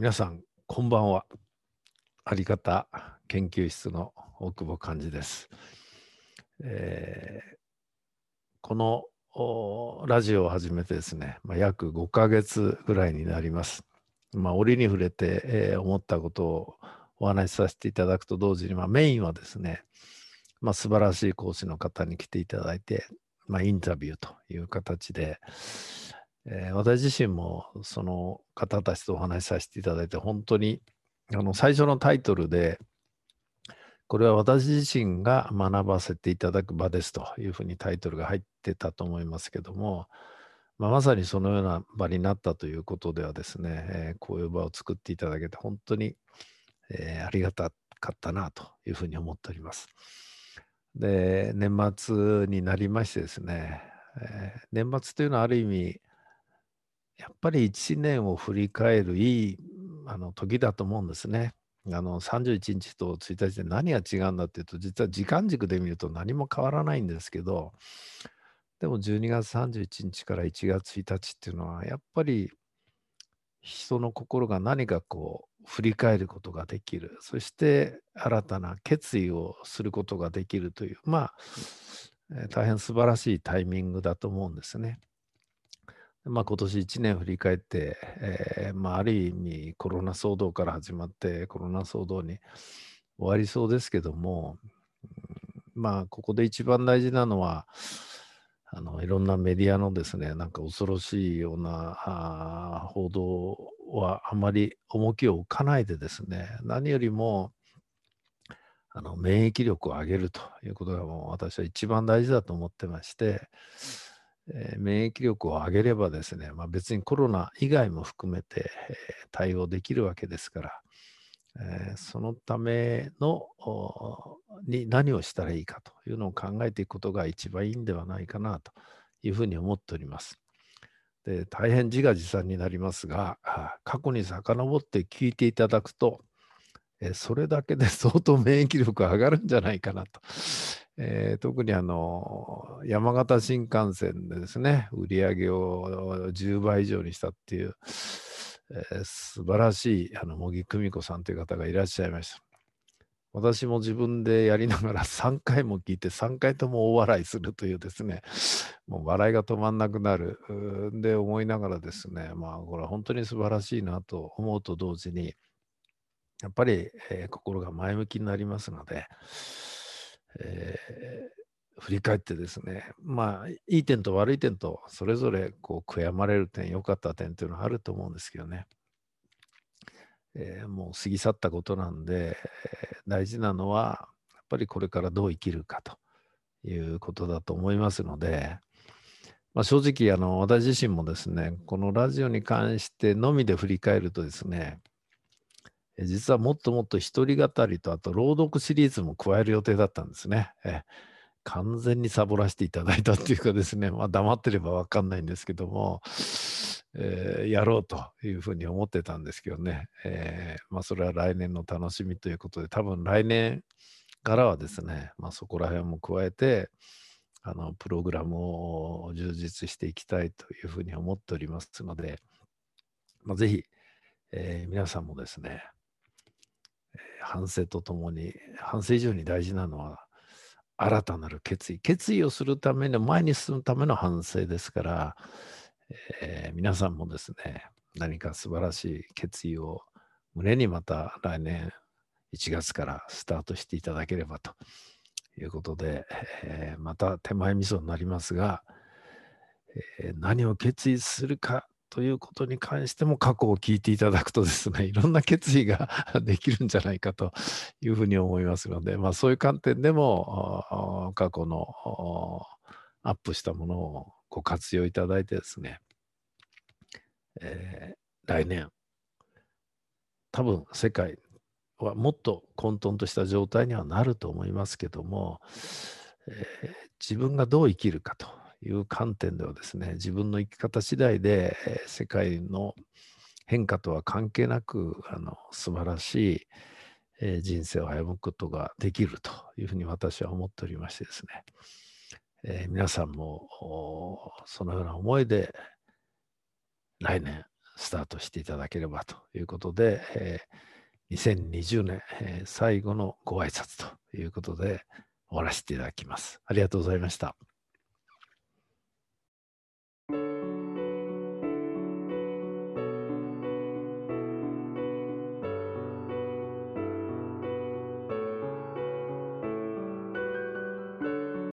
皆さんこんばんは。あり方研究室の大久保寛司です。このラジオを始めてですね、約5ヶ月ぐらいになります。折に触れて、思ったことをお話しさせていただくと同時に、メインはですね、素晴らしい講師の方に来ていただいて、インタビューという形で、私自身もその方たちとお話しさせていただいて、本当に最初のタイトルで、これは私自身が学ばせていただく場ですというふうにタイトルが入ってたと思いますけども、まさにそのような場になったということではですね、こういう場を作っていただけて本当に、ありがたかったなというふうに思っております。で、年末になりましてですね、年末というのはある意味やっぱり1年を振り返るいい時だと思うんですね。31日と1日で何が違うんだっていうと、実は時間軸で見ると何も変わらないんですけど、でも12月31日から1月1日っていうのは、やっぱり人の心が何か振り返ることができる、そして新たな決意をすることができるという、大変素晴らしいタイミングだと思うんですね。今年1年振り返って、ある意味コロナ騒動から始まってコロナ騒動に終わりそうですけども、ここで一番大事なのは、いろんなメディアのですね、恐ろしいような報道はあまり重きを置かないでですね、何よりも免疫力を上げるということが、私は一番大事だと思ってまして、免疫力を上げればですね、別にコロナ以外も含めて、対応できるわけですから、そのためのに何をしたらいいかというのを考えていくことが一番いいんではないかなというふうに思っております。で、大変自画自賛になりますが、過去に遡って聞いていただくと、それだけで相当免疫力が上がるんじゃないかなと。特に山形新幹線でですね、売り上げを10倍以上にしたっていう、素晴らしい茂木久美子さんという方がいらっしゃいました。私も自分でやりながら3回も聞いて、3回とも大笑いするというですね、もう笑いが止まんなくなるで思いながらですね、これは本当に素晴らしいなと思うと同時に、やっぱり、心が前向きになりますので、振り返ってですね、いい点と悪い点と、それぞれ悔やまれる点、良かった点というのはあると思うんですけどね、もう過ぎ去ったことなんで、大事なのはやっぱりこれからどう生きるかということだと思いますので、正直私自身もですね、このラジオに関してのみで振り返るとですね、実はもっともっと一人語りと、あと朗読シリーズも加える予定だったんですね。完全にサボらせていただいたというかですね、黙ってれば分かんないんですけども、やろうというふうに思ってたんですけどね、それは来年の楽しみということで、多分来年からはですね、そこら辺も加えて、プログラムを充実していきたいというふうに思っておりますので、ぜひ、皆さんもですね、反省とともに、反省以上に大事なのは新たなる決意、決意をするための、前に進むための反省ですから、皆さんもですね、何か素晴らしい決意を胸に、また来年1月からスタートしていただければということで、また手前味噌になりますが、何を決意するかということに関しても、過去を聞いていただくとですね、いろんな決意ができるんじゃないかというふうに思いますので、そういう観点でも過去のアップしたものをご活用いただいてですね、来年多分世界はもっと混沌とした状態にはなると思いますけども、自分がどう生きるかという観点ではですね、自分の生き方次第で、世界の変化とは関係なく、素晴らしい、人生を歩むことができるというふうに私は思っておりましてですね、皆さんもそのような思いで来年スタートしていただければということで、2020年最後のご挨拶ということで終わらせていただきます。ありがとうございました。